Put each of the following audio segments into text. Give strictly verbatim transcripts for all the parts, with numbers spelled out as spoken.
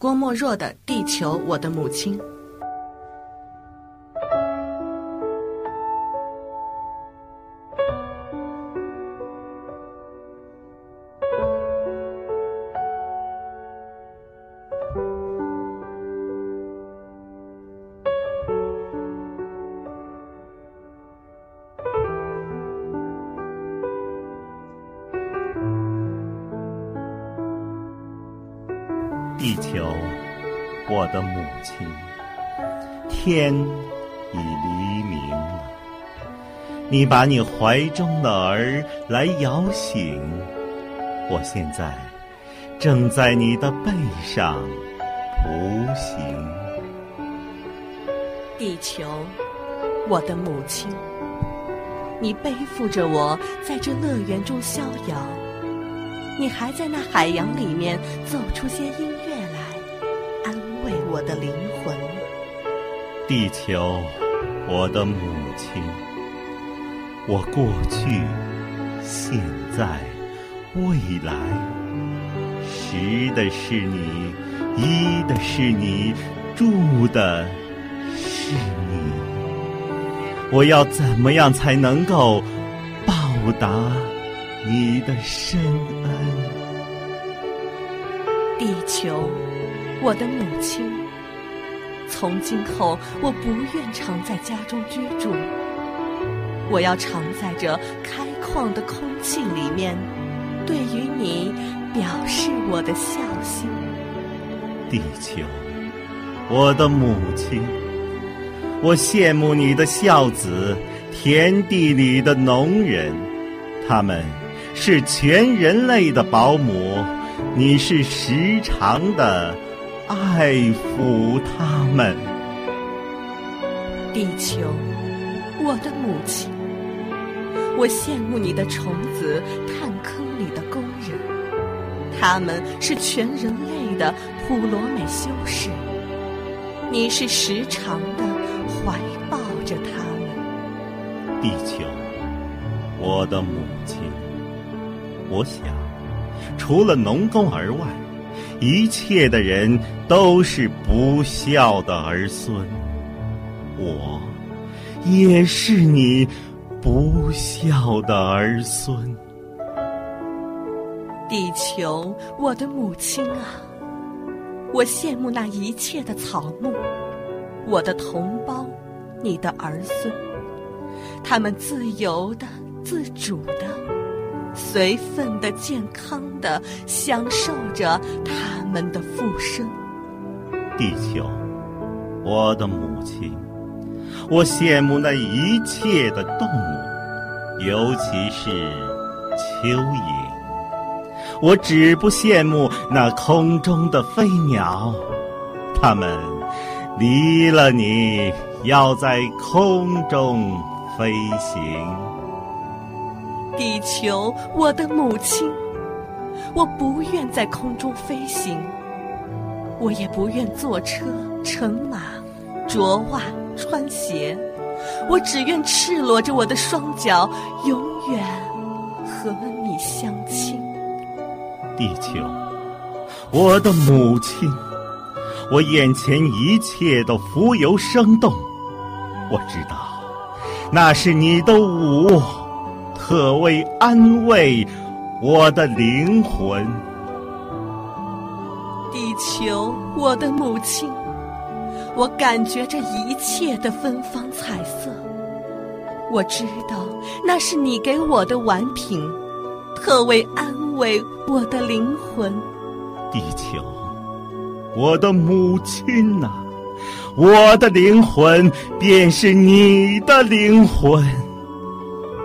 郭沫若的《地球，我的母亲》。地球，我的母亲，天已黎明了。你把你怀中的儿来摇醒，我现在正在你的背上匍行。地球，我的母亲，你背负着我在这乐园中逍遥，你还在那海洋里面奏出些音乐。我的灵魂，地球，我的母亲，我过去、现在、未来，食的是你，衣的是你，住的是你。我要怎么样才能够报答你的深恩？地球，我的母亲。从今后，我不愿常在家中居住，我要常在这开旷的空气里面，对于你表示我的孝心。地球，我的母亲，我羡慕你的孝子，田地里的农人，他们是全人类的保姆，你是时常的爱抚他们。地球，我的母亲，我羡慕你的虫子，探坑里的工人，他们是全人类的普罗美修士，你是时常的怀抱着他们。地球，我的母亲，我想除了农工而外，一切的人都是不孝的儿孙，我也是你不孝的儿孙。地球，我的母亲啊，我羡慕那一切的草木，我的同胞，你的儿孙，他们自由的、自主的、随分的、健康的享受着他们的复生。地球，我的母亲，我羡慕那一切的动物，尤其是蚯蚓。我只不羡慕那空中的飞鸟，它们离了你，要在空中飞行。地球，我的母亲，我不愿在空中飞行，我也不愿坐车、乘马、着袜、穿鞋，我只愿赤裸着我的双脚，永远和你相亲。地球，我的母亲，我眼前一切都浮游生动，我知道那是你的舞，可谓安慰我的灵魂。地球，我的母亲，我感觉这一切的芬芳彩色，我知道那是你给我的玩品，特为安慰我的灵魂。地球，我的母亲啊，我的灵魂便是你的灵魂，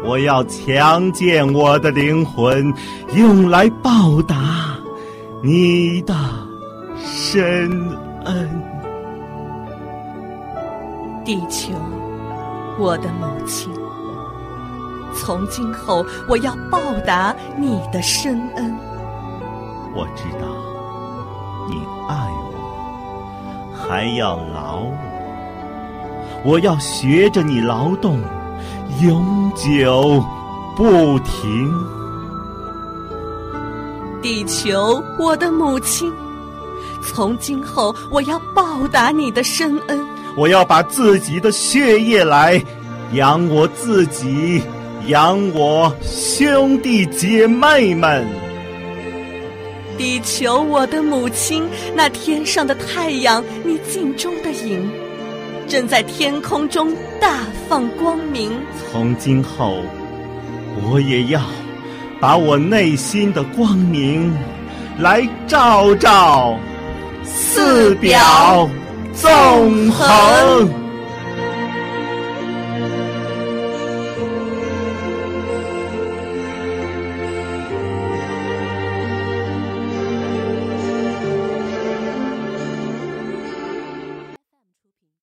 我要强健我的灵魂，用来报答你的深恩。地球，我的母亲，从今后我要报答你的深恩。我知道你爱我，还要劳我，我要学着你劳动，永久不停。地球，我的母亲，从今后我要报答你的深恩，我要把自己的血液来养我自己，养我兄弟姐妹们。地求我的母亲，那天上的太阳，你镜中的影，正在天空中大放光明。从今后，我也要把我内心的光明来照照四表纵横。